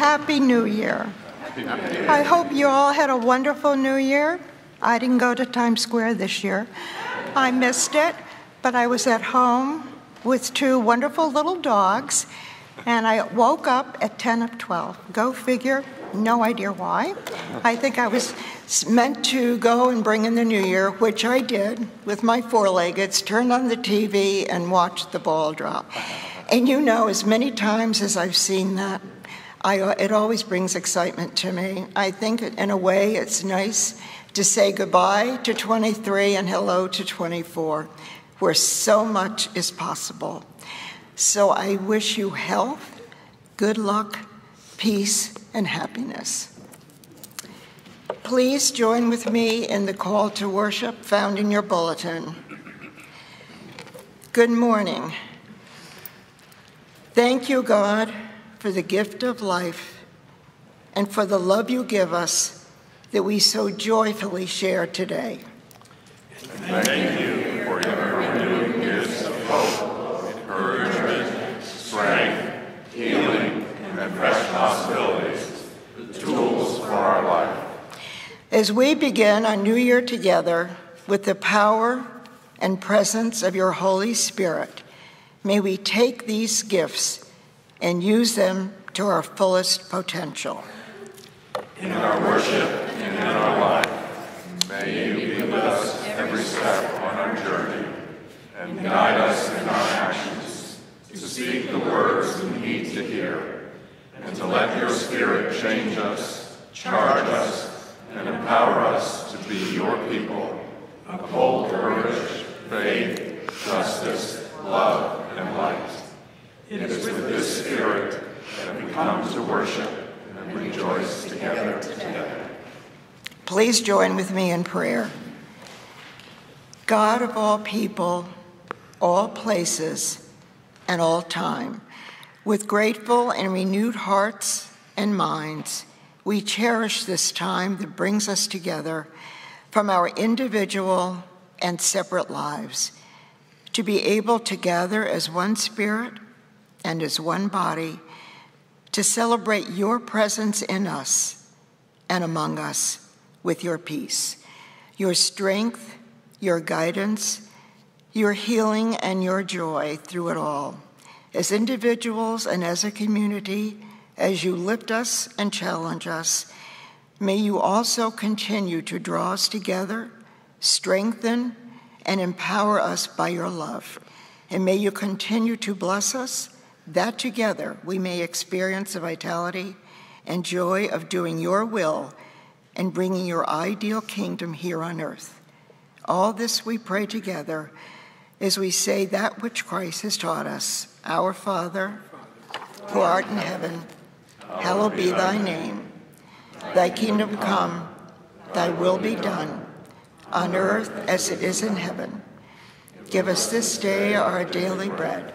Happy New Year. I hope you all had a wonderful New Year. I didn't go to Times Square this year. I missed it, but I was at home with two wonderful little dogs, and I woke up at 10 of 12. Go figure, no idea why. I think I was meant to go and bring in the New Year, which I did with my four-leggeds, turned on the TV and watched the ball drop. And you know, as many times as I've seen that, it always brings excitement to me. I think in a way it's nice to say goodbye to 23 and hello to 24, where so much is possible. So I wish you health, good luck, peace, and happiness. Please join with me in the call to worship found in your bulletin. Good morning. Thank you, God, for the gift of life and for the love you give us that we so joyfully share today. Thank you for your renewed gifts of hope, encouragement, strength, healing, and fresh possibilities, the tools for our life. As we begin our new year together with the power and presence of your Holy Spirit, may we take these gifts and use them to our fullest potential. In our worship and in our life, may you be with us every step on our journey and guide us in our actions to speak the words we need to hear and to let your Spirit change us, charge us, and empower us to be your people of bold courage, faith, justice, love, and light. It is with this spirit that we come to worship and rejoice together today. Please join with me in prayer. God of all people, all places, and all time, with grateful and renewed hearts and minds, we cherish this time that brings us together from our individual and separate lives to be able to gather as one spirit and as one body, to celebrate your presence in us and among us with your peace, your strength, your guidance, your healing, and your joy through it all, as individuals and as a community, as you lift us and challenge us. May you also continue to draw us together, strengthen, and empower us by your love. And may you continue to bless us, that together we may experience the vitality and joy of doing your will and bringing your ideal kingdom here on earth. All this we pray together as we say that which Christ has taught us. Our Father, who art in heaven, hallowed be thy name. Thy kingdom come, thy will be done, on earth as it is in heaven. Give us this day our daily bread,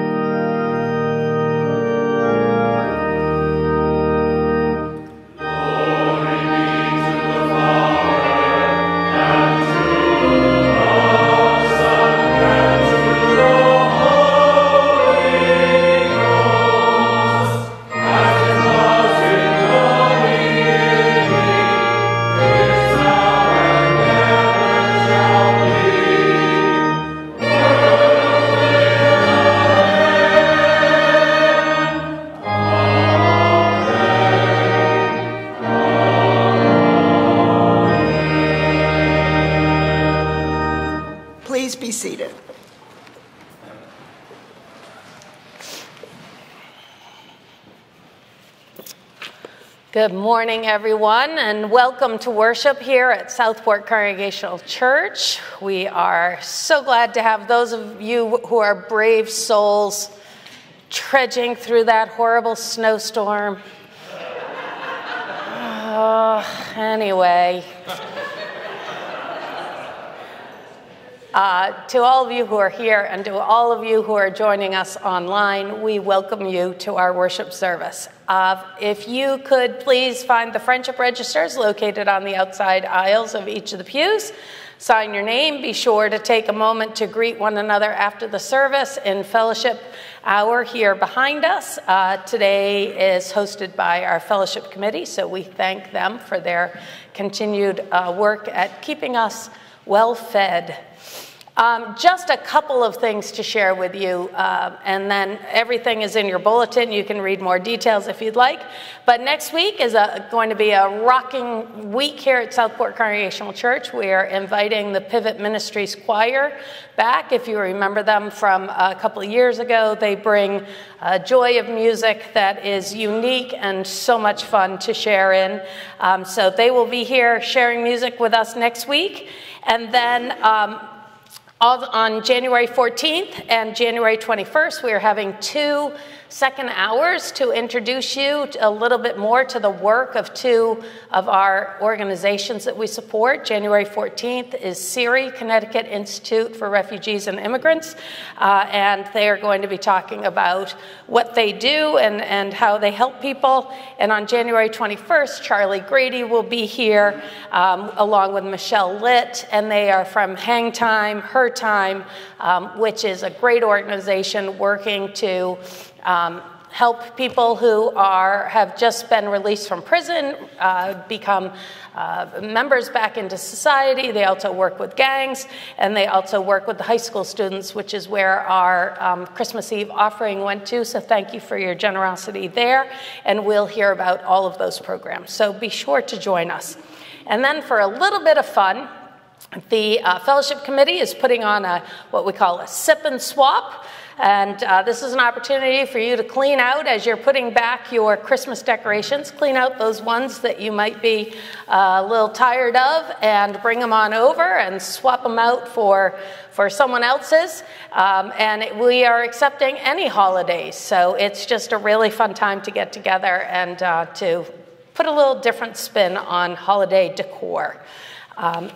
Good morning, everyone, and welcome to worship here at Southport Congregational Church. We are so glad to have those of you who are brave souls trudging through that horrible snowstorm. Anyway, To all of you who are here and to all of you who are joining us online, we welcome you to our worship service. If you could please find the friendship registers located on the outside aisles of each of the pews, sign your name, be sure to take a moment to greet one another after the service in fellowship hour here behind us. Today is hosted by our fellowship committee, so we thank them for their continued work at keeping us well fed. Just a couple of things to share with you, and then everything is in your bulletin. You can read more details if you'd like. But next week is going to be a rocking week here at Southport Congregational Church. We are inviting the Pivot Ministries Choir back. If you remember them from a couple of years ago, they bring a joy of music that is unique and so much fun to share in. So they will be here sharing music with us next week. And then on January 14th and January 21st, we are having two second hours to introduce you a little bit more to the work of two of our organizations that we support. January 14th is CIRI, Connecticut Institute for Refugees and Immigrants, and they are going to be talking about what they do and how they help people. And on January 21st, Charlie Grady will be here along with Michelle Litt, and they are from Hang Time, Her Time, which is a great organization working to help people who have just been released from prison become members back into society. They also work with gangs, and they also work with the high school students, which is where our Christmas Eve offering went to. So thank you for your generosity there, and we'll hear about all of those programs. So be sure to join us. And then for a little bit of fun, the fellowship committee is putting on what we call a sip and swap. And this is an opportunity for you to clean out, as you're putting back your Christmas decorations, clean out those ones that you might be a little tired of and bring them on over and swap them out for someone else's. And we are accepting any holidays. So it's just a really fun time to get together and to put a little different spin on holiday decor.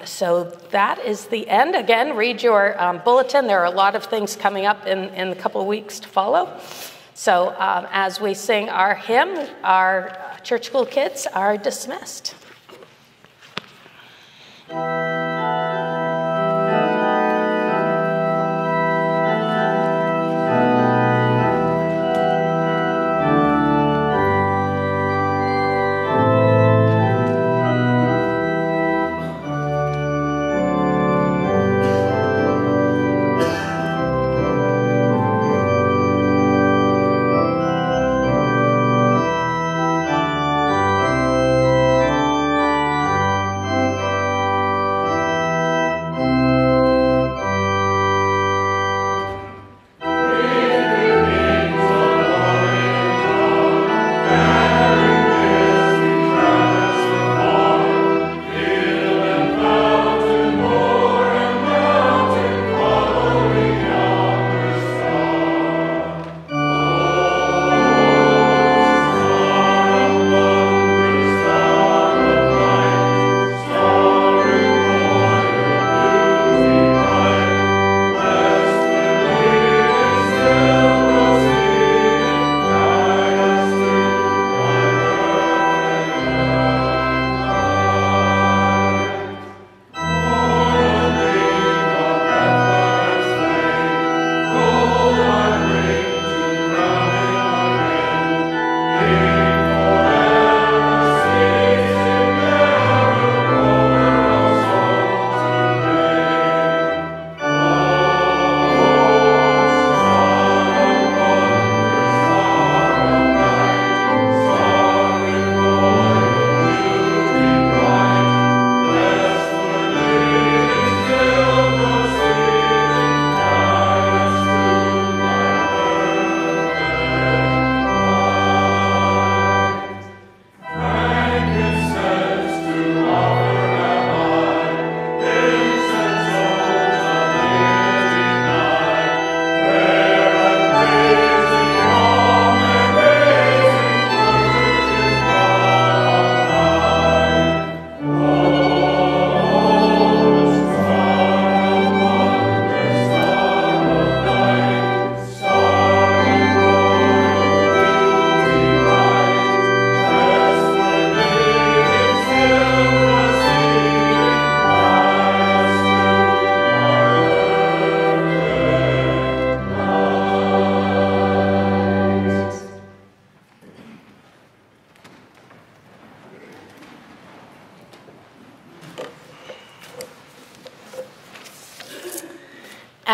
So that is the end. Again, read your bulletin. There are a lot of things coming up in a couple of weeks to follow. So as we sing our hymn, our church school kids are dismissed.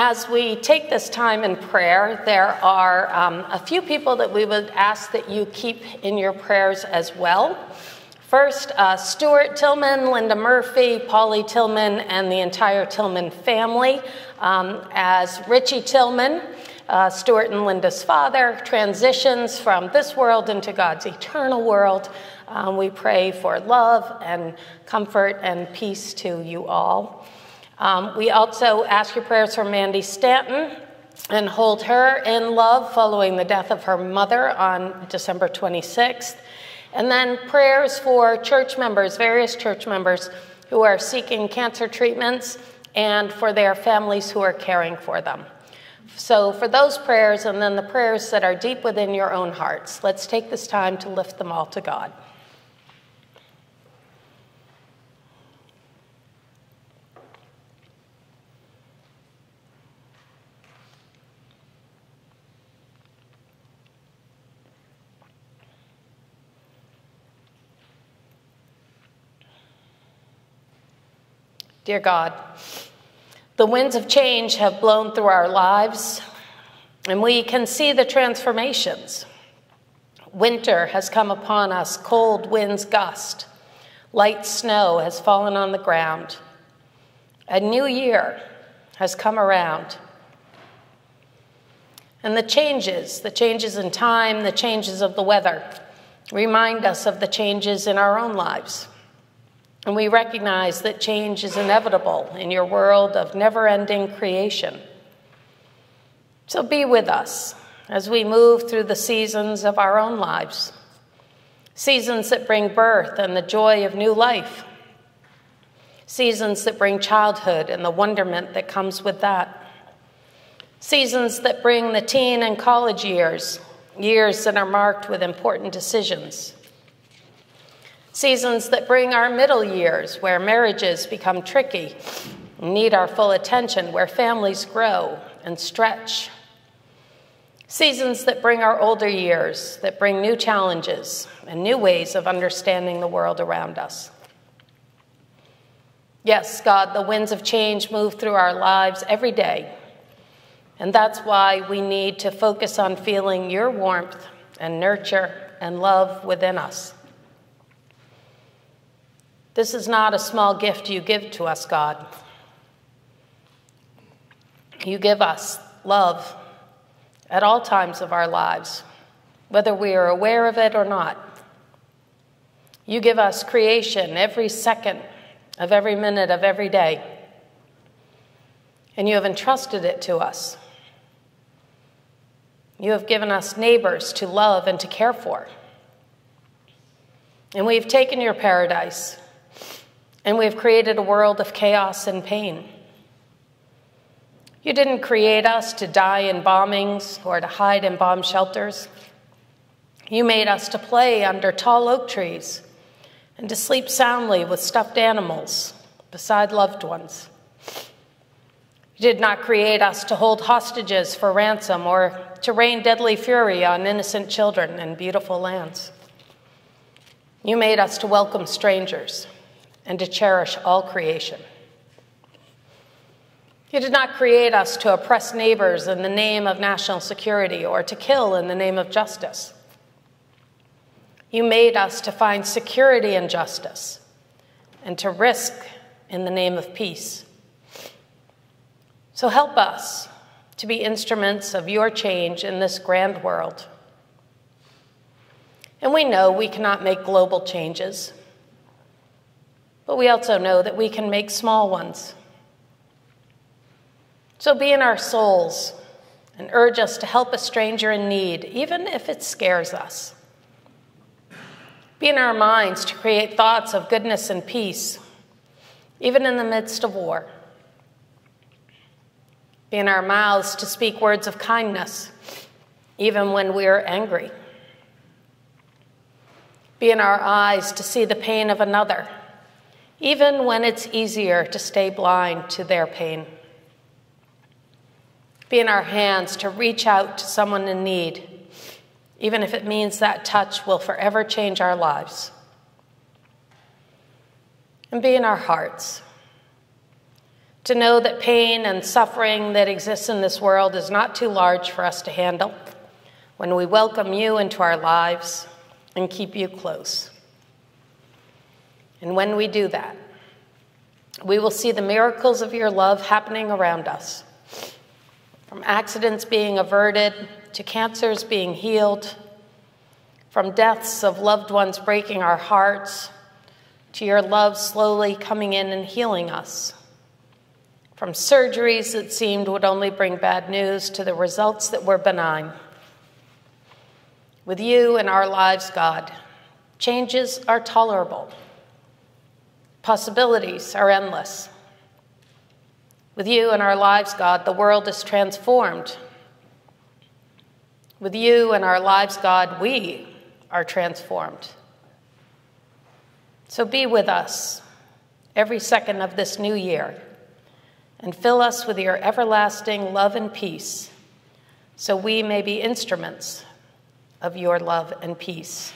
as we take this time in prayer, there are a few people that we would ask that you keep in your prayers as well. First, Stuart Tillman, Linda Murphy, Polly Tillman, and the entire Tillman family, as Richie Tillman, Stuart and Linda's father, transitions from this world into God's eternal world. We pray for love and comfort and peace to you all. We also ask your prayers for Mandy Stanton and hold her in love following the death of her mother on December 26th. And then prayers for church members, various church members who are seeking cancer treatments and for their families who are caring for them. So for those prayers and then the prayers that are deep within your own hearts, let's take this time to lift them all to God. Dear God, the winds of change have blown through our lives, and we can see the transformations. Winter has come upon us, cold winds gust, light snow has fallen on the ground. A new year has come around. And the changes in time, the changes of the weather, remind us of the changes in our own lives. And we recognize that change is inevitable in your world of never-ending creation. So be with us as we move through the seasons of our own lives, seasons that bring birth and the joy of new life, seasons that bring childhood and the wonderment that comes with that, seasons that bring the teen and college years, years that are marked with important decisions, seasons that bring our middle years, where marriages become tricky, need our full attention, where families grow and stretch. Seasons that bring our older years, that bring new challenges and new ways of understanding the world around us. Yes, God, the winds of change move through our lives every day, and that's why we need to focus on feeling your warmth and nurture and love within us. This is not a small gift you give to us, God. You give us love at all times of our lives, whether we are aware of it or not. You give us creation every second of every minute of every day, and you have entrusted it to us. You have given us neighbors to love and to care for, and we have taken your paradise, and we've created a world of chaos and pain. You didn't create us to die in bombings or to hide in bomb shelters. You made us to play under tall oak trees and to sleep soundly with stuffed animals beside loved ones. You did not create us to hold hostages for ransom or to rain deadly fury on innocent children in beautiful lands. You made us to welcome strangers and to cherish all creation. You did not create us to oppress neighbors in the name of national security or to kill in the name of justice. You made us to find security in justice and to risk in the name of peace. So help us to be instruments of your change in this grand world. And we know we cannot make global changes, but we also know that we can make small ones. So be in our souls and urge us to help a stranger in need, even if it scares us. Be in our minds to create thoughts of goodness and peace, even in the midst of war. Be in our mouths to speak words of kindness, even when we are angry. Be in our eyes to see the pain of another, even when it's easier to stay blind to their pain. Be in our hands to reach out to someone in need, even if it means that touch will forever change our lives. And be in our hearts to know that pain and suffering that exists in this world is not too large for us to handle when we welcome you into our lives and keep you close. And when we do that, we will see the miracles of your love happening around us, from accidents being averted to cancers being healed, from deaths of loved ones breaking our hearts to your love slowly coming in and healing us, from surgeries that seemed would only bring bad news to the results that were benign. With you in our lives, God, changes are tolerable. Possibilities are endless. With you in our lives, God, the world is transformed. With you in our lives, God, we are transformed. So be with us every second of this new year and fill us with your everlasting love and peace so we may be instruments of your love and peace.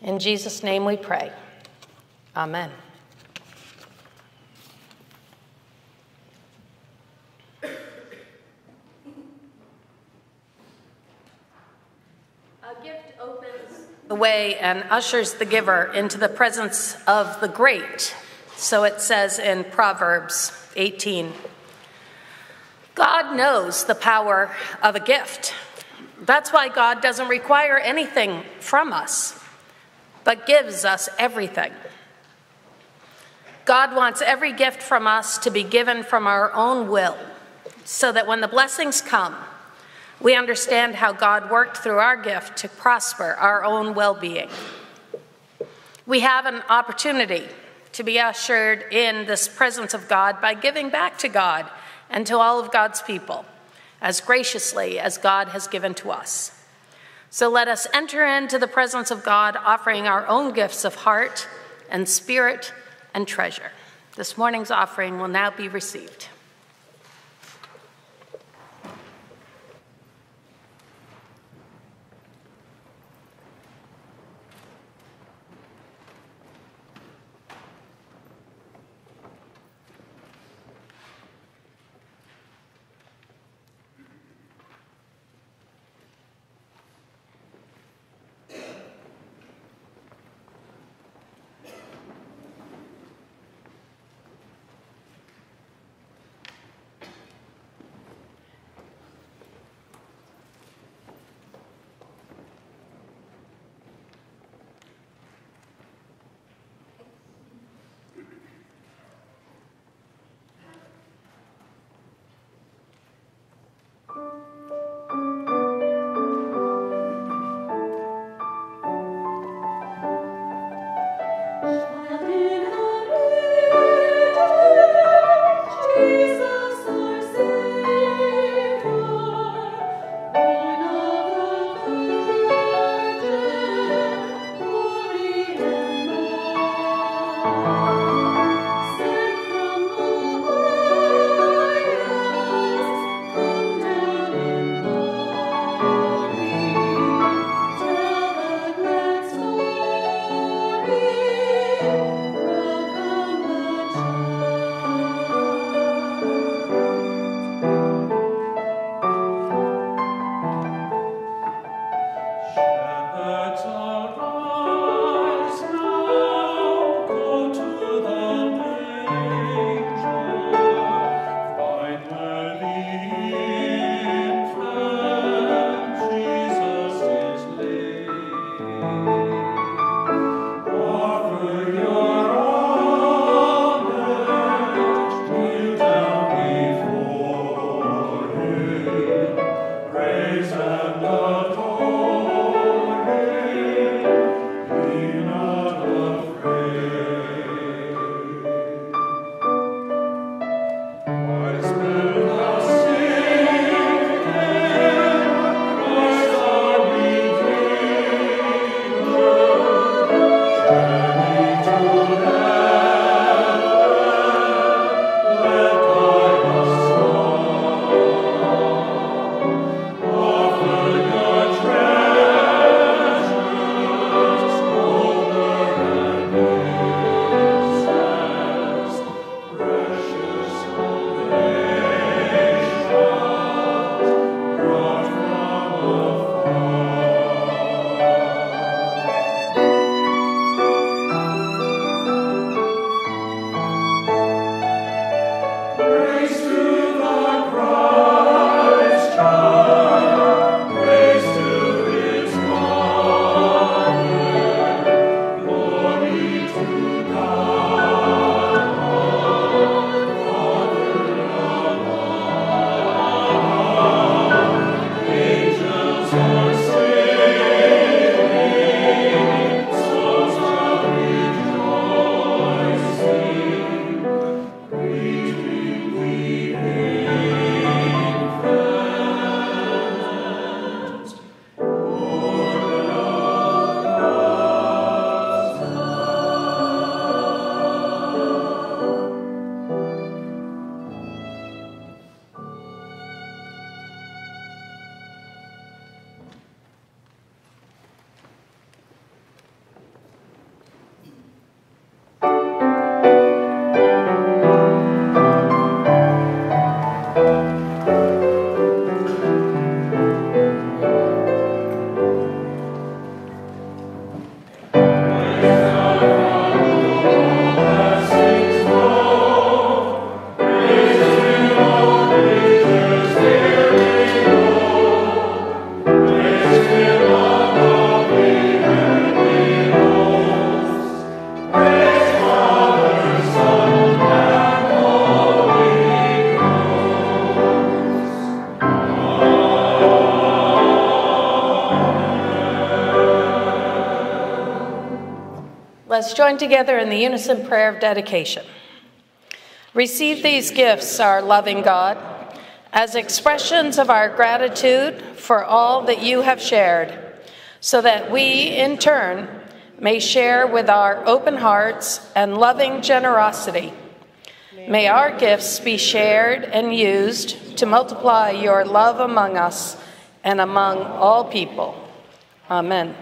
In Jesus' name we pray. Amen. A gift opens the way and ushers the giver into the presence of the great. So it says in Proverbs 18, God knows the power of a gift. That's why God doesn't require anything from us, but gives us everything. God wants every gift from us to be given from our own will, so that when the blessings come, we understand how God worked through our gift to prosper our own well-being. We have an opportunity to be ushered in this presence of God by giving back to God and to all of God's people, as graciously as God has given to us. So let us enter into the presence of God, offering our own gifts of heart and spirit and treasure. This morning's offering will now be received. Let's join together in the unison prayer of dedication. Receive these gifts, our loving God, as expressions of our gratitude for all that you have shared, so that we, in turn, may share with our open hearts and loving generosity. May our gifts be shared and used to multiply your love among us and among all people. Amen.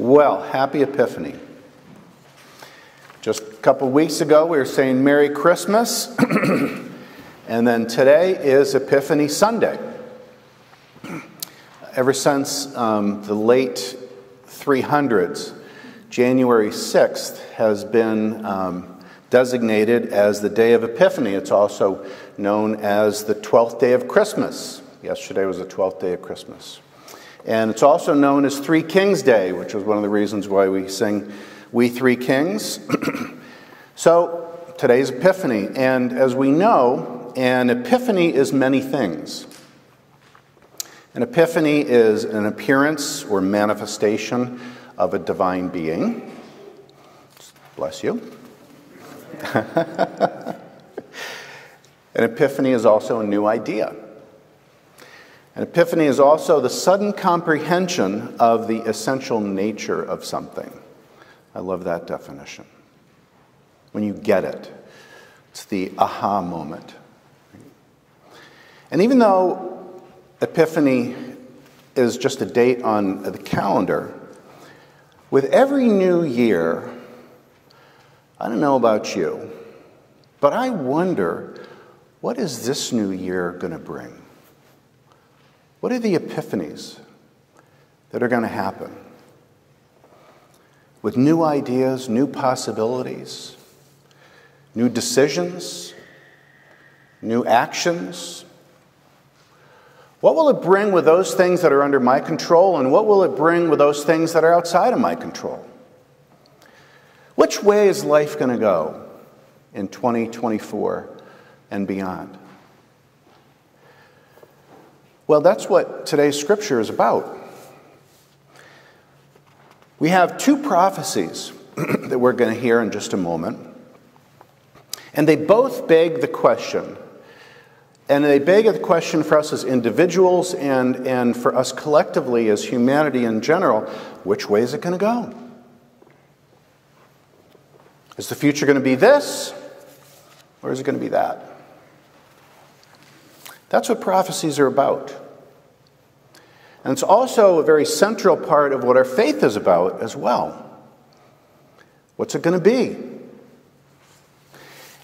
Well, happy Epiphany. Just a couple weeks ago, we were saying Merry Christmas, and then today is Epiphany Sunday. Ever since the late 300s, January 6th has been designated as the Day of Epiphany. It's also known as the 12th day of Christmas. Yesterday was the 12th day of Christmas. And it's also known as Three Kings Day, which is one of the reasons why we sing We Three Kings. So today's Epiphany. And as we know, an epiphany is many things. An epiphany is an appearance or manifestation of a divine being. Bless you. An epiphany is also a new idea. An epiphany is also the sudden comprehension of the essential nature of something. I love that definition. When you get it, it's the aha moment. And even though Epiphany is just a date on the calendar, with every new year, I don't know about you, but I wonder, what is this new year going to bring? What are the epiphanies that are going to happen? With new ideas, new possibilities, new decisions, new actions. What will it bring with those things that are under my control, and what will it bring with those things that are outside of my control? Which way is life going to go in 2024 and beyond? Well, that's what today's scripture is about. We have two prophecies that we're going to hear in just a moment. And they both beg the question. And they beg the question for us as individuals and for us collectively as humanity in general, which way is it going to go? Is the future going to be this, or is it going to be that? That's what prophecies are about. And it's also a very central part of what our faith is about as well. What's it going to be?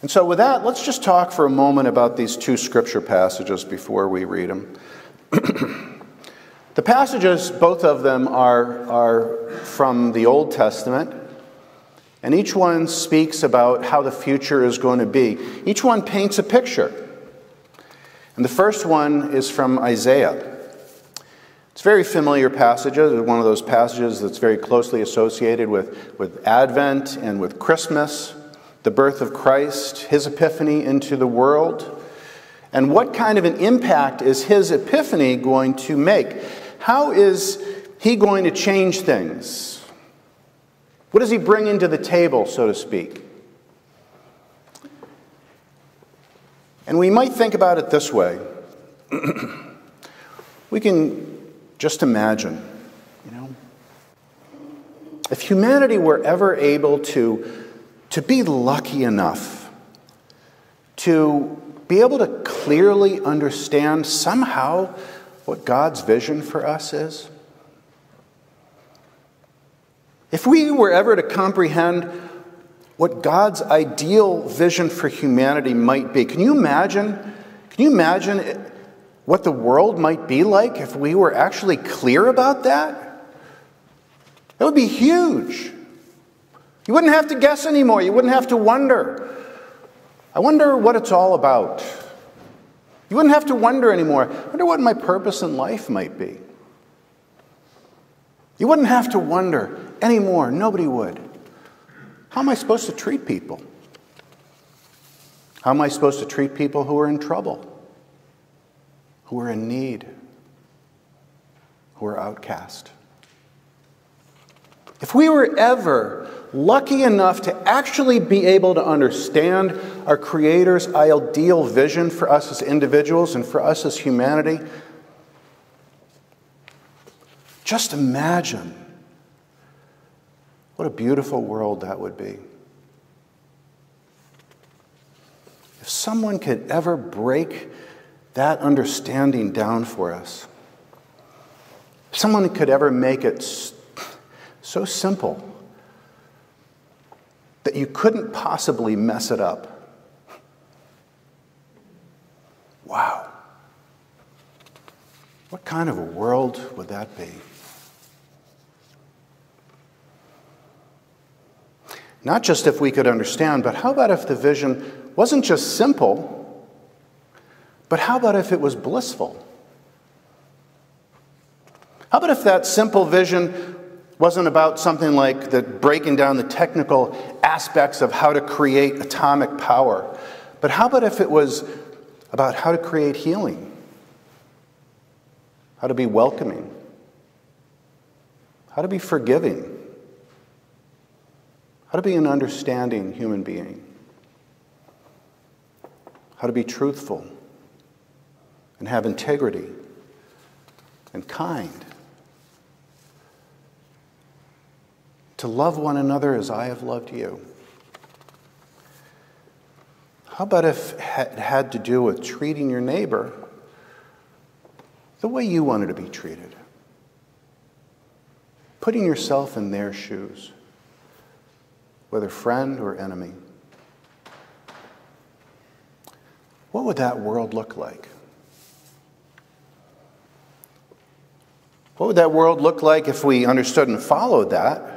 And so with that, let's just talk for a moment about these two scripture passages before we read them. The passages, both of them, are from the Old Testament. And each one speaks about how the future is going to be. Each one paints a picture. And the first one is from Isaiah. It's a very familiar passage. It's one of those passages that's very closely associated with Advent and with Christmas, the birth of Christ, his epiphany into the world. And what kind of an impact is his epiphany going to make? How is he going to change things? What does he bring into the table, so to speak? And we might think about it this way. We can just imagine, if humanity were ever able to be lucky enough to be able to clearly understand somehow what God's vision for us is. If we were ever to comprehend what God's ideal vision for humanity might be. Can you imagine what the world might be like if we were actually clear about that? That would be huge. You wouldn't have to guess anymore. You wouldn't have to wonder. I wonder what it's all about. You wouldn't have to wonder anymore. I wonder what my purpose in life might be. You wouldn't have to wonder anymore. Nobody would. How am I supposed to treat people? How am I supposed to treat people who are in trouble, who are in need, who are outcast? If we were ever lucky enough to actually be able to understand our Creator's ideal vision for us as individuals and for us as humanity, just imagine what a beautiful world that would be. If someone could ever break that understanding down for us, if someone could ever make it so simple that you couldn't possibly mess it up. Wow. What kind of a world would that be? Not just if we could understand, but how about if the vision wasn't just simple, but how about if it was blissful? How about if that simple vision wasn't about something like the breaking down the technical aspects of how to create atomic power, but how about if it was about how to create healing, how to be welcoming, how to be forgiving, how to be an understanding human being, how to be truthful and have integrity and kind, to love one another as I have loved you. How about if it had to do with treating your neighbor the way you wanted to be treated? Putting yourself in their shoes, whether friend or enemy. What would that world look like? What would that world look like if we understood and followed that?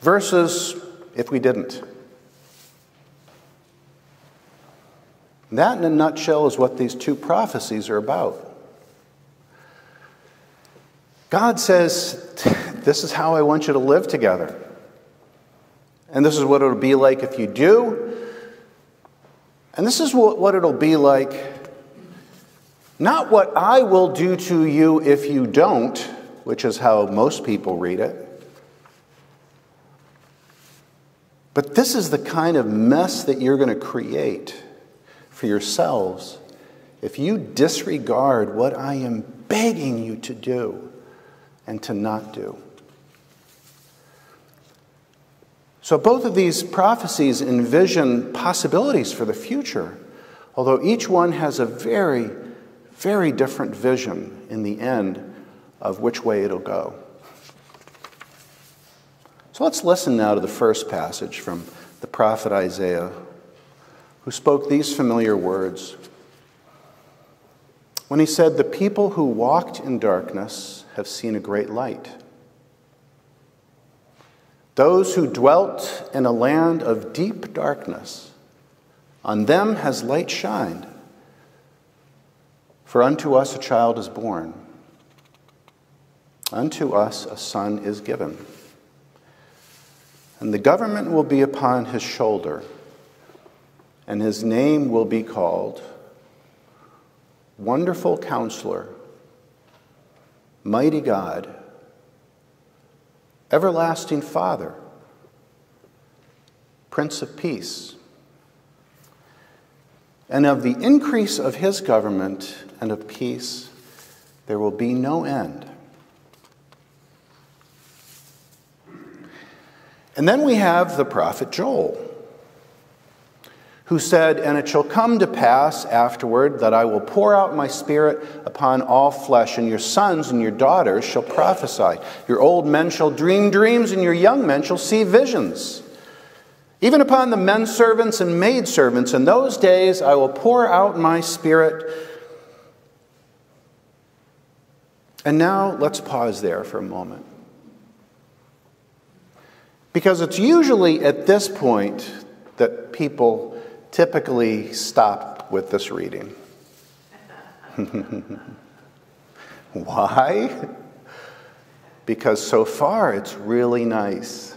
Versus if we didn't. That, in a nutshell, is what these two prophecies are about. God says, this is how I want you to live together. And this is what it'll be like if you do. And this is what it'll be like, not what I will do to you if you don't, which is how most people read it. But this is the kind of mess that you're going to create for yourselves if you disregard what I am begging you to do and to not do. So both of these prophecies envision possibilities for the future, although each one has a very, very different vision in the end of which way it'll go. So let's listen now to the first passage from the prophet Isaiah, who spoke these familiar words. When he said, "The people who walked in darkness have seen a great light. Those who dwelt in a land of deep darkness, on them has light shined. For unto us a child is born, unto us a son is given. And the government will be upon his shoulder, and his name will be called Wonderful Counselor, Mighty God, Everlasting Father, Prince of Peace. And of the increase of his government and of peace, there will be no end." And then we have the prophet Joel, who said, "And it shall come to pass afterward that I will pour out my spirit upon all flesh, and your sons and your daughters shall prophesy. Your old men shall dream dreams, and your young men shall see visions. Even upon the men servants and maid servants, in those days I will pour out my spirit." And now let's pause there for a moment. Because it's usually at this point that people typically stop with this reading. Why? Because so far it's really nice.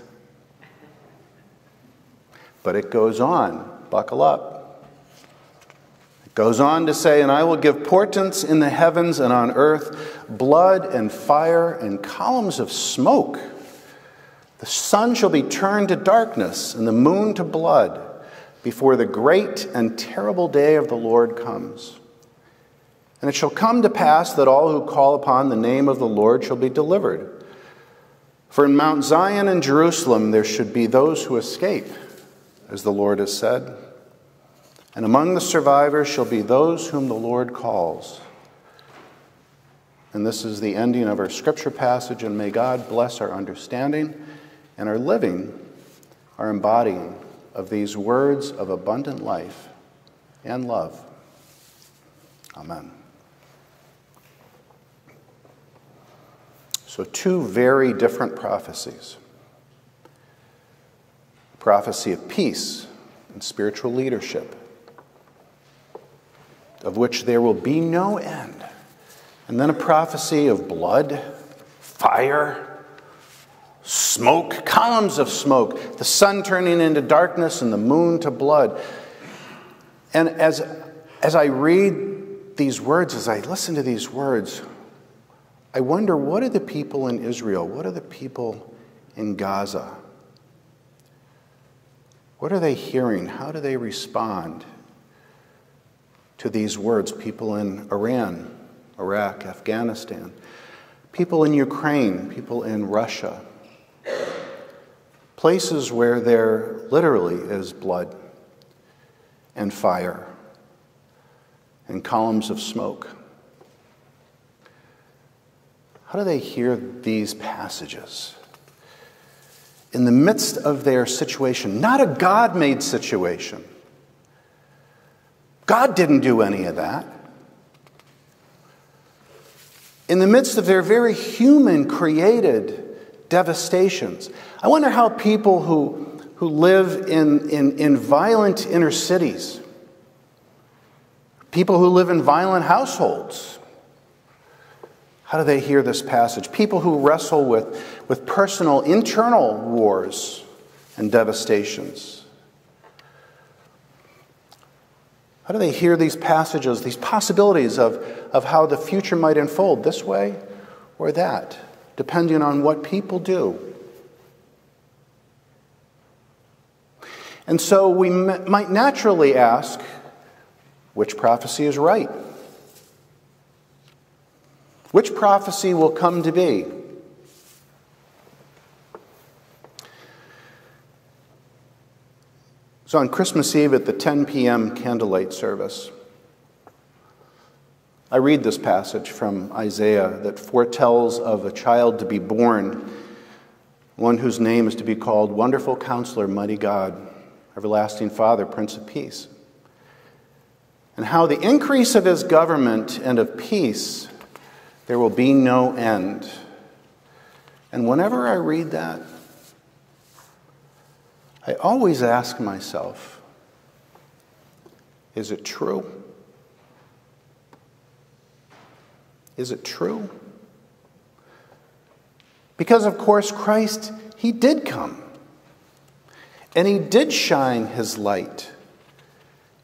But it goes on. Buckle up. It goes on to say, "And I will give portents in the heavens and on earth, blood and fire and columns of smoke. The sun shall be turned to darkness and the moon to blood before the great and terrible day of the Lord comes. And it shall come to pass that all who call upon the name of the Lord shall be delivered. For in Mount Zion and Jerusalem there should be those who escape, as the Lord has said. And among the survivors shall be those whom the Lord calls." And this is the ending of our scripture passage, and may God bless our understanding and our living, our embodying of these words of abundant life and love. Amen. So two very different prophecies. The prophecy of peace and spiritual leadership, of which there will be no end. And then a prophecy of blood, fire, smoke, columns of smoke, the sun turning into darkness and the moon to blood. And as I read these words, as I listen to these words, I wonder, what are the people in Israel? What are the people in Gaza? What are they hearing? How do they respond to these words? People in Iran, Iraq, Afghanistan, people in Ukraine, people in Russia, places where there literally is blood and fire and columns of smoke. How do they hear these passages? In the midst of their situation, not a God-made situation. God didn't do any of that. In the midst of their very human-created devastations. I wonder how people who live in violent inner cities, people who live in violent households, how do they hear this passage? People who wrestle with personal internal wars and devastations. How do they hear these passages, these possibilities of how the future might unfold, this way or that, depending on what people do? And so we might naturally ask, which prophecy is right? Which prophecy will come to be? So on Christmas Eve at the 10 p.m. candlelight service, I read this passage from Isaiah that foretells of a child to be born, one whose name is to be called Wonderful Counselor, Mighty God, Everlasting Father, Prince of Peace, and how the increase of his government and of peace, there will be no end. And whenever I read that, I always ask myself, is it true? Is it true? Because, of course, Christ, he did come. And he did shine his light.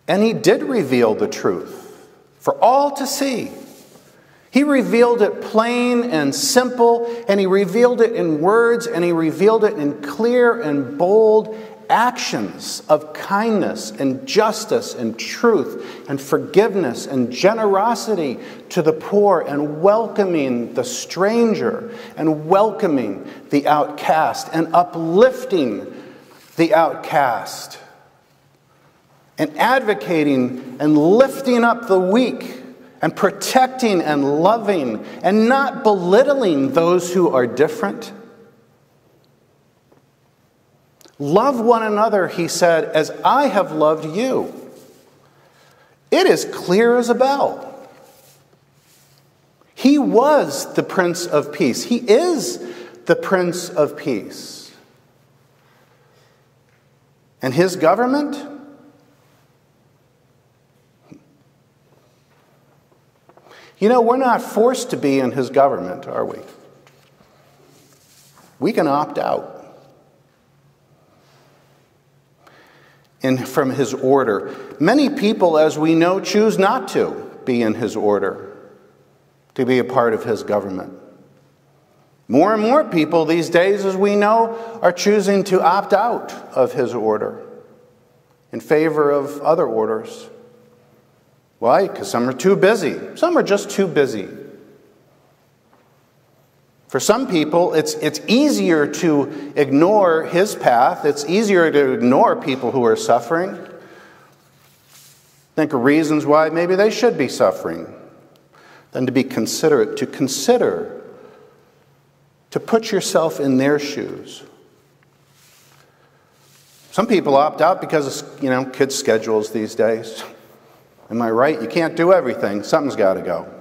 And he did reveal the truth for all to see. He revealed it plain and simple, and he revealed it in words, and he revealed it in clear and bold actions of kindness and justice and truth and forgiveness and generosity to the poor and welcoming the stranger and welcoming the outcast and uplifting the outcast and advocating and lifting up the weak and protecting and loving and not belittling those who are different. Love one another, he said, as I have loved you. It is clear as a bell. He was the Prince of Peace. He is the Prince of Peace. And his government? You know, we're not forced to be in his government, are we? We can opt out. And from his order. Many people, as we know, choose not to be in his order, to be a part of his government. More and more people these days, as we know, are choosing to opt out of his order in favor of other orders. Why? Because some are too busy. Some are just too busy. For some people, it's easier to ignore his path. It's easier to ignore people who are suffering. Think of reasons why maybe they should be suffering than to be considerate, to consider, to put yourself in their shoes. Some people opt out because of, you know, kids' schedules these days. Am I right? You can't do everything. Something's got to go.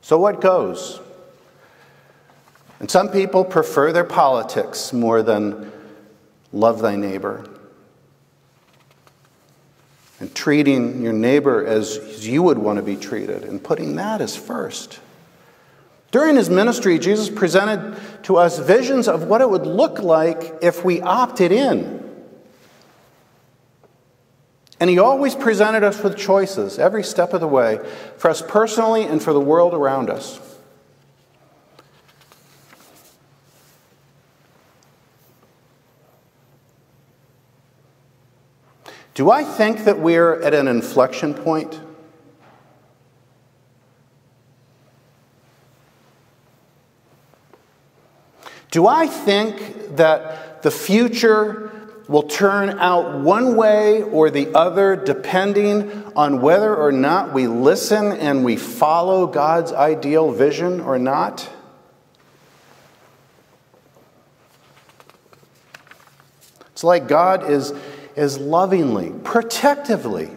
So what goes? And some people prefer their politics more than love thy neighbor. And treating your neighbor as you would want to be treated and putting that as first. During his ministry, Jesus presented to us visions of what it would look like if we opted in. And he always presented us with choices every step of the way, for us personally and for the world around us. Do I think that we're at an inflection point? Do I think that the future will turn out one way or the other depending on whether or not we listen and we follow God's ideal vision or not? It's like God is lovingly, protectively,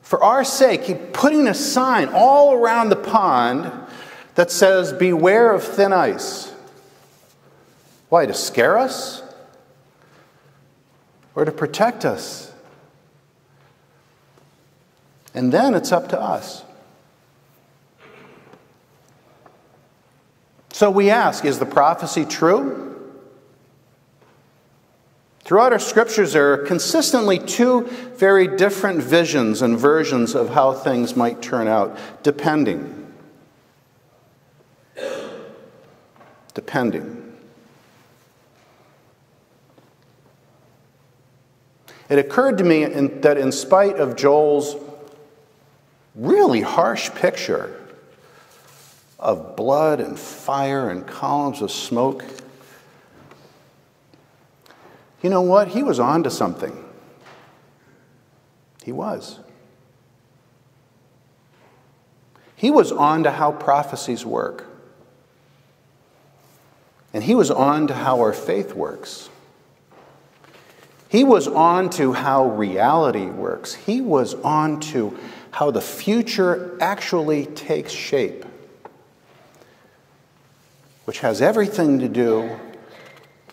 for our sake, He's putting a sign all around the pond that says, beware of thin ice. Why, to scare us? Or to protect us? And then it's up to us. So we ask, is the prophecy true? Throughout our scriptures, there are consistently two very different visions and versions of how things might turn out, depending. It occurred to me that in spite of Joel's really harsh picture of blood and fire and columns of smoke, you know what? He was on to something. He was. He was on to how prophecies work. And he was on to how our faith works. He was on to how reality works. He was on to how the future actually takes shape, which has everything to do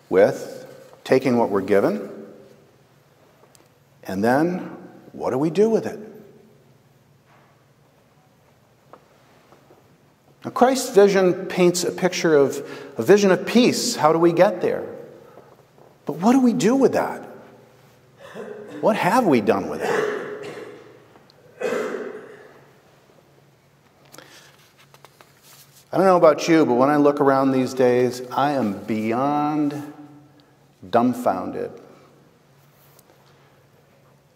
with taking what we're given, and then what do we do with it? Now, Christ's vision paints a picture of a vision of peace. How do we get there? But what do we do with that? What have we done with it? I don't know about you, but when I look around these days, I am beyond dumbfounded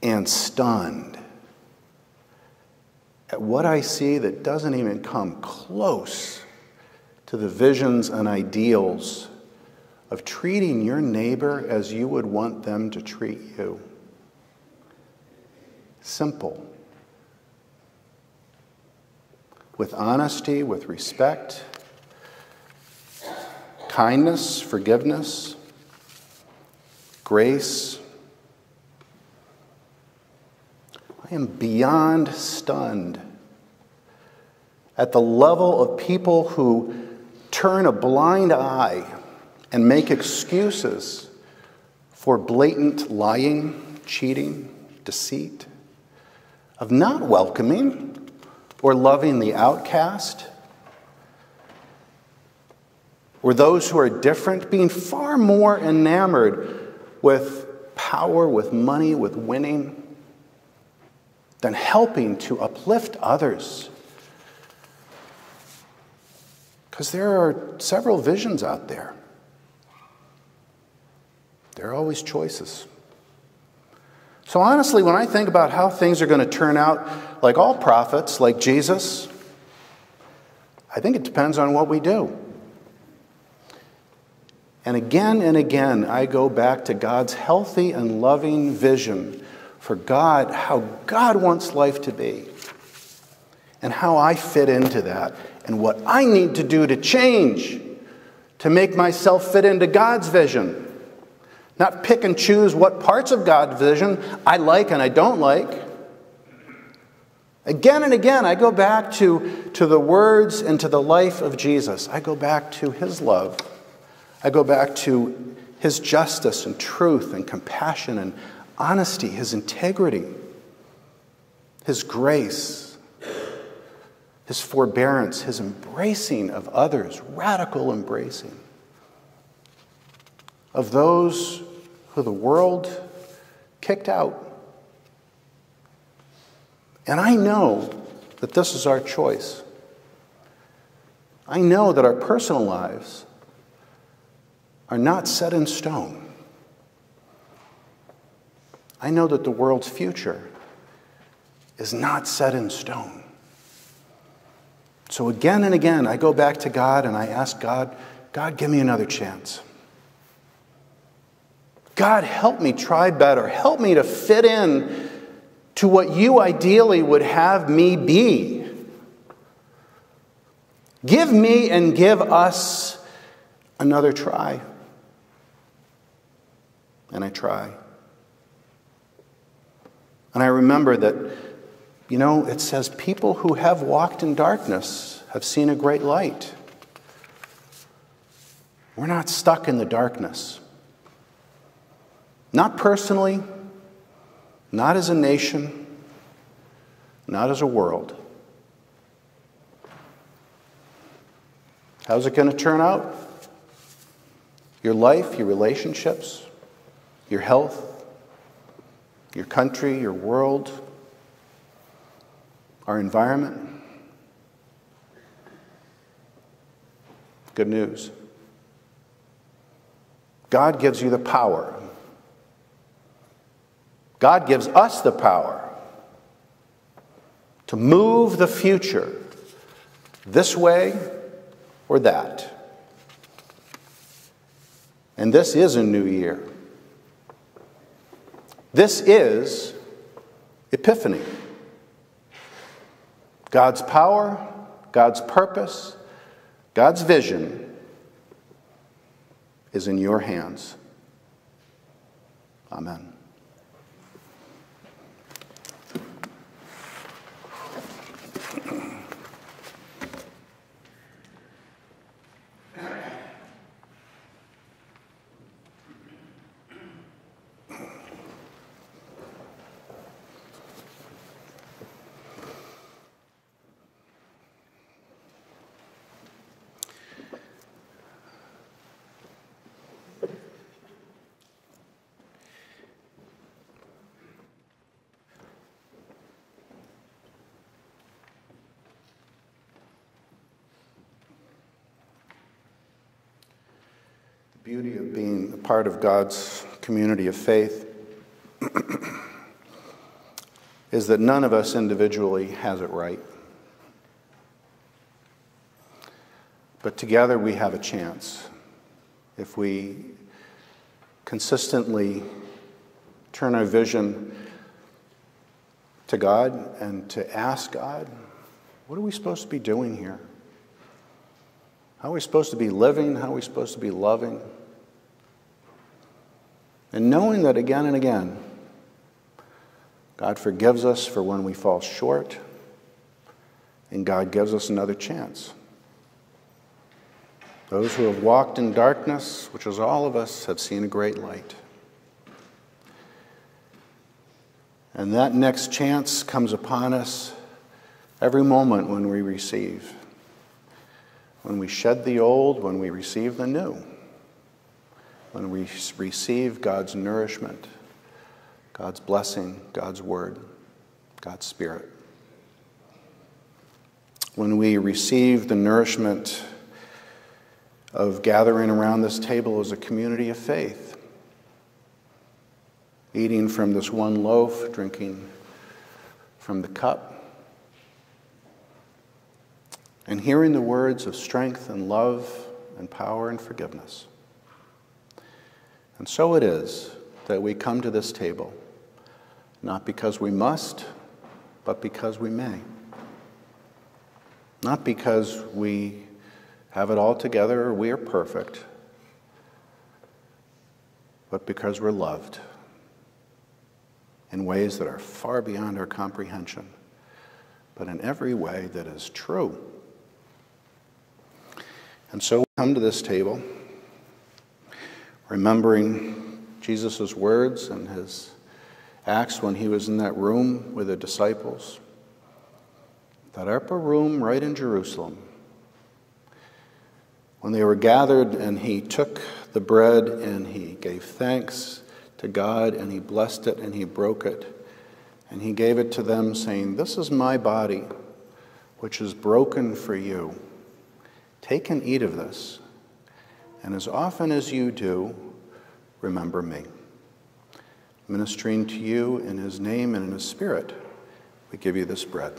and stunned at what I see that doesn't even come close to the visions and ideals of treating your neighbor as you would want them to treat you. Simple, with honesty, with respect, kindness, forgiveness, grace. I am beyond stunned at the level of people who turn a blind eye and make excuses for blatant lying, cheating, deceit, of not welcoming or loving the outcast, or those who are different, being far more enamored with power, with money, with winning, than helping to uplift others. Because there are several visions out there. There are always choices. So honestly, when I think about how things are going to turn out, like all prophets, like Jesus, I think it depends on what we do. And again, I go back to God's healthy and loving vision for God, how God wants life to be, and how I fit into that, and what I need to do to change, to make myself fit into God's vision. Not pick and choose what parts of God's vision I like and I don't like. Again and again, I go back to the words and to the life of Jesus. I go back to his love. I go back to his justice and truth and compassion and honesty, his integrity, his grace, his forbearance, his embracing of others, radical embracing of those who the world kicked out. And I know that this is our choice. I know that our personal lives are not set in stone. I know that the world's future is not set in stone. So again and again, I go back to God and I ask God, God, give me another chance. God, help me try better. Help me to fit in to what you ideally would have me be. Give me and give us another try. And I try. And I remember that, you know, it says, people who have walked in darkness have seen a great light. We're not stuck in the darkness. Not personally, not as a nation, not as a world. How's it going to turn out? Your life, your relationships, your health, your country, your world, our environment. Good news. God gives you the power. God gives us the power to move the future this way or that. And this is a new year. This is Epiphany. God's power, God's purpose, God's vision is in your hands. Amen. The beauty of being a part of God's community of faith is that none of us individually has it right. But together we have a chance. If we consistently turn our vision to God and to ask God, what are we supposed to be doing here? How are we supposed to be living? How are we supposed to be loving? And knowing that again and again, God forgives us for when we fall short, and God gives us another chance. Those who have walked in darkness, which is all of us, have seen a great light. And that next chance comes upon us every moment when we receive. When we shed the old, when we receive the new. When we receive God's nourishment, God's blessing, God's word, God's spirit. When we receive the nourishment of gathering around this table as a community of faith, eating from this one loaf, drinking from the cup, and hearing the words of strength and love and power and forgiveness. And so it is that we come to this table, not because we must, but because we may. Not because we have it all together or we are perfect, but because we're loved in ways that are far beyond our comprehension, but in every way that is true. And so we come to this table, remembering Jesus' words and his acts when he was in that room with the disciples, that upper room right in Jerusalem, when they were gathered and he took the bread and he gave thanks to God and he blessed it and he broke it and he gave it to them, saying, "This is my body, which is broken for you. Take and eat of this, and as often as you do, remember me." Ministering to you in his name and in his spirit, we give you this bread.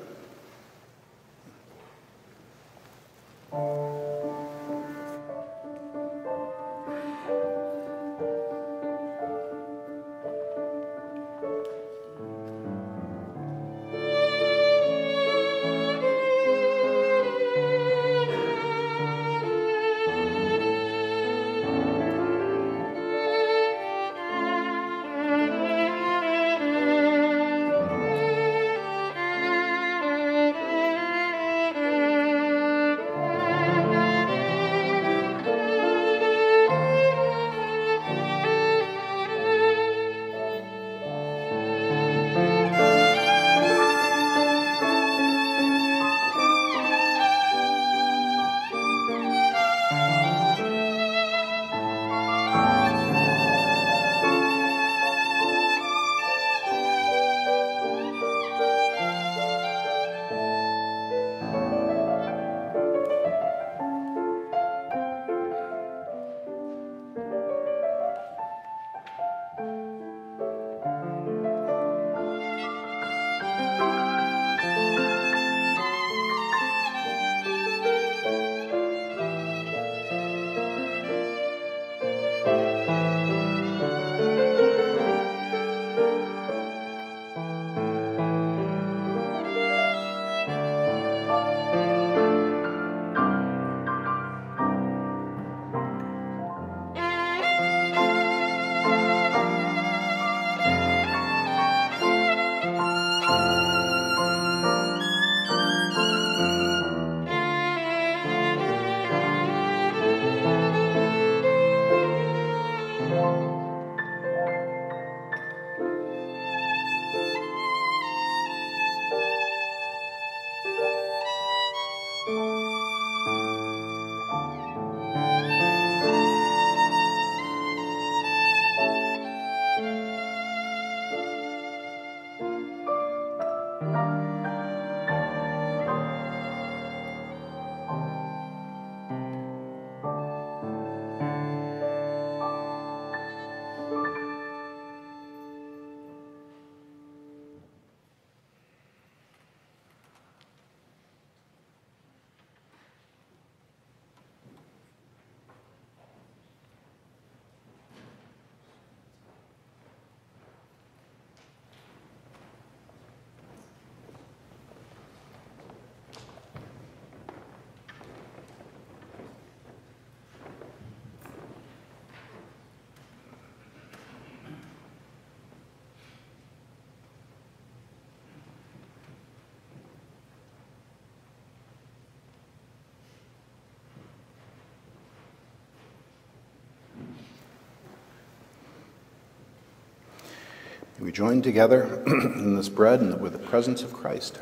we join together in this bread and with the presence of Christ.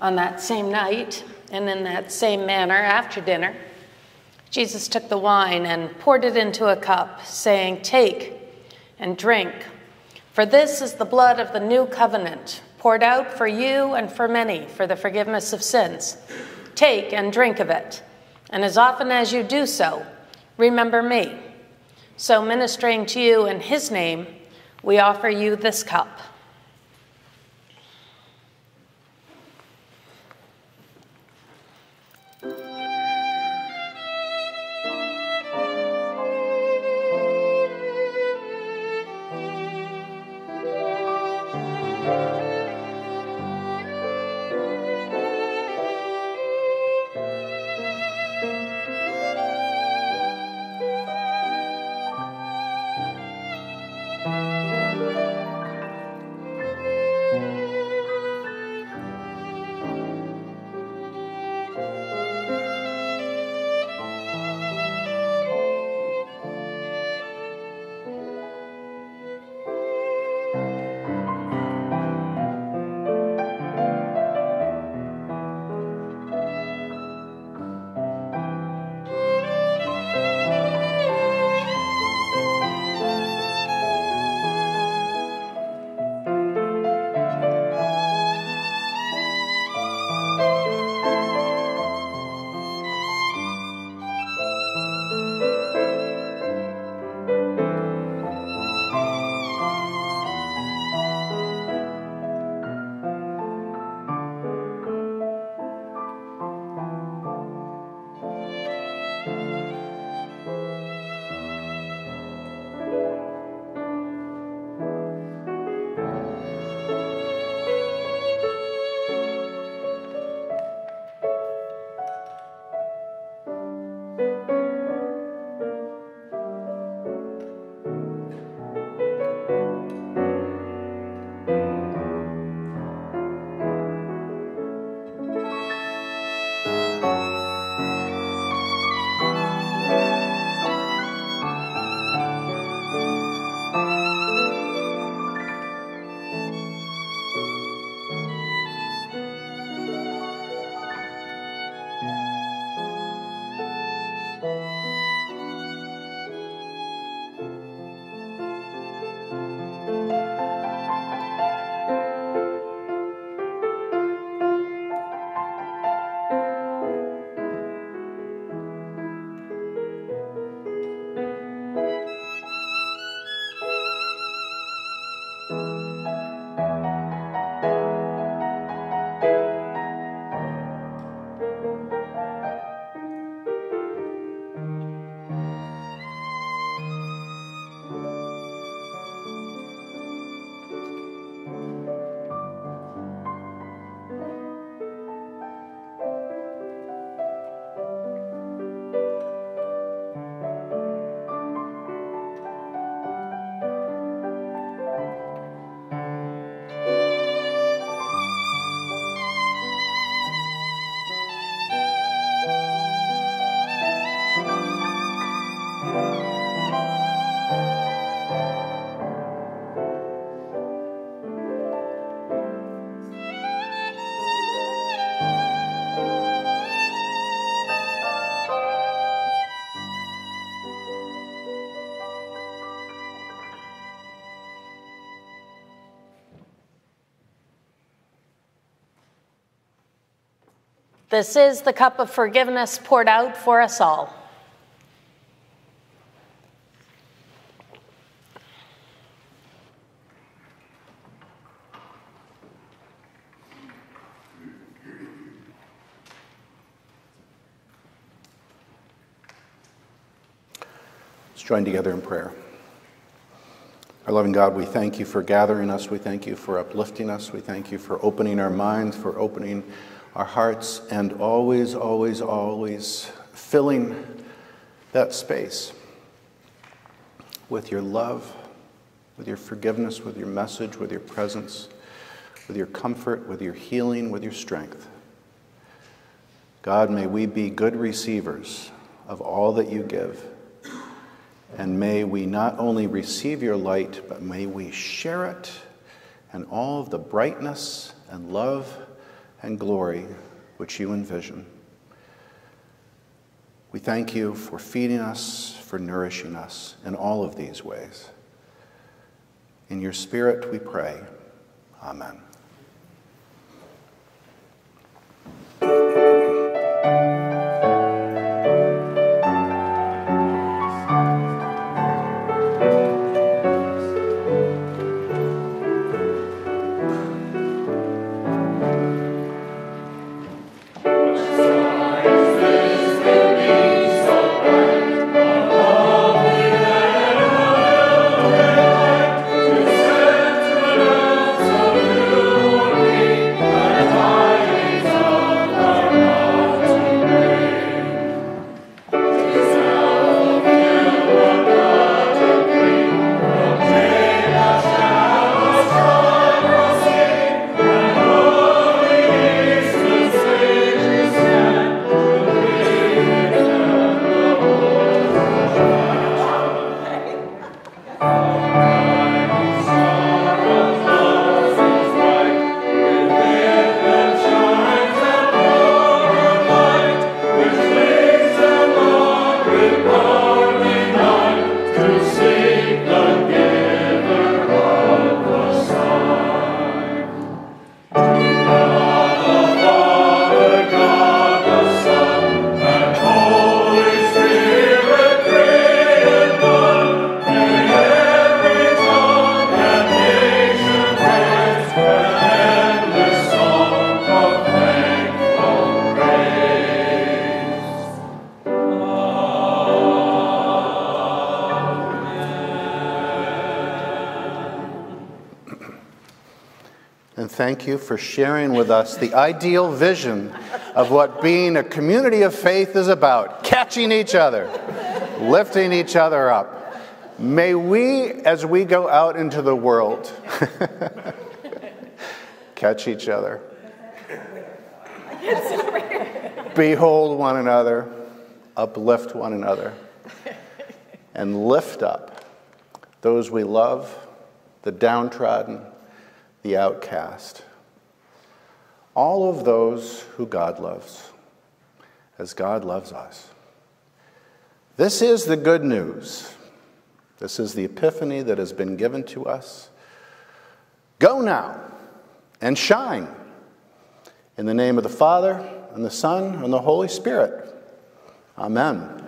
On that same night, and in that same manner after dinner, Jesus took the wine and poured it into a cup, saying, "Take and drink, for this is the blood of the new covenant, poured out for you and for many for the forgiveness of sins. Take and drink of it, and as often as you do so, remember me." So ministering to you in his name, we offer you this cup. This is the cup of forgiveness poured out for us all. Let's join together in prayer. Our loving God, we thank you for gathering us. We thank you for uplifting us. We thank you for opening our minds, for opening our hearts, and always, always, always filling that space with your love, with your forgiveness, with your message, with your presence, with your comfort, with your healing, with your strength. God, may we be good receivers of all that you give. And may we not only receive your light, but may we share it and all of the brightness and love and glory which you envision. We thank you for feeding us, for nourishing us in all of these ways. In your Spirit we pray. Amen. Thank you for sharing with us the ideal vision of what being a community of faith is about, catching each other, lifting each other up. May we, as we go out into the world, catch each other, behold one another, uplift one another, and lift up those we love, the downtrodden, the outcast, all of those who God loves, as God loves us. This is the good news. This is the epiphany that has been given to us. Go now and shine in the name of the Father, and the Son, and the Holy Spirit. Amen.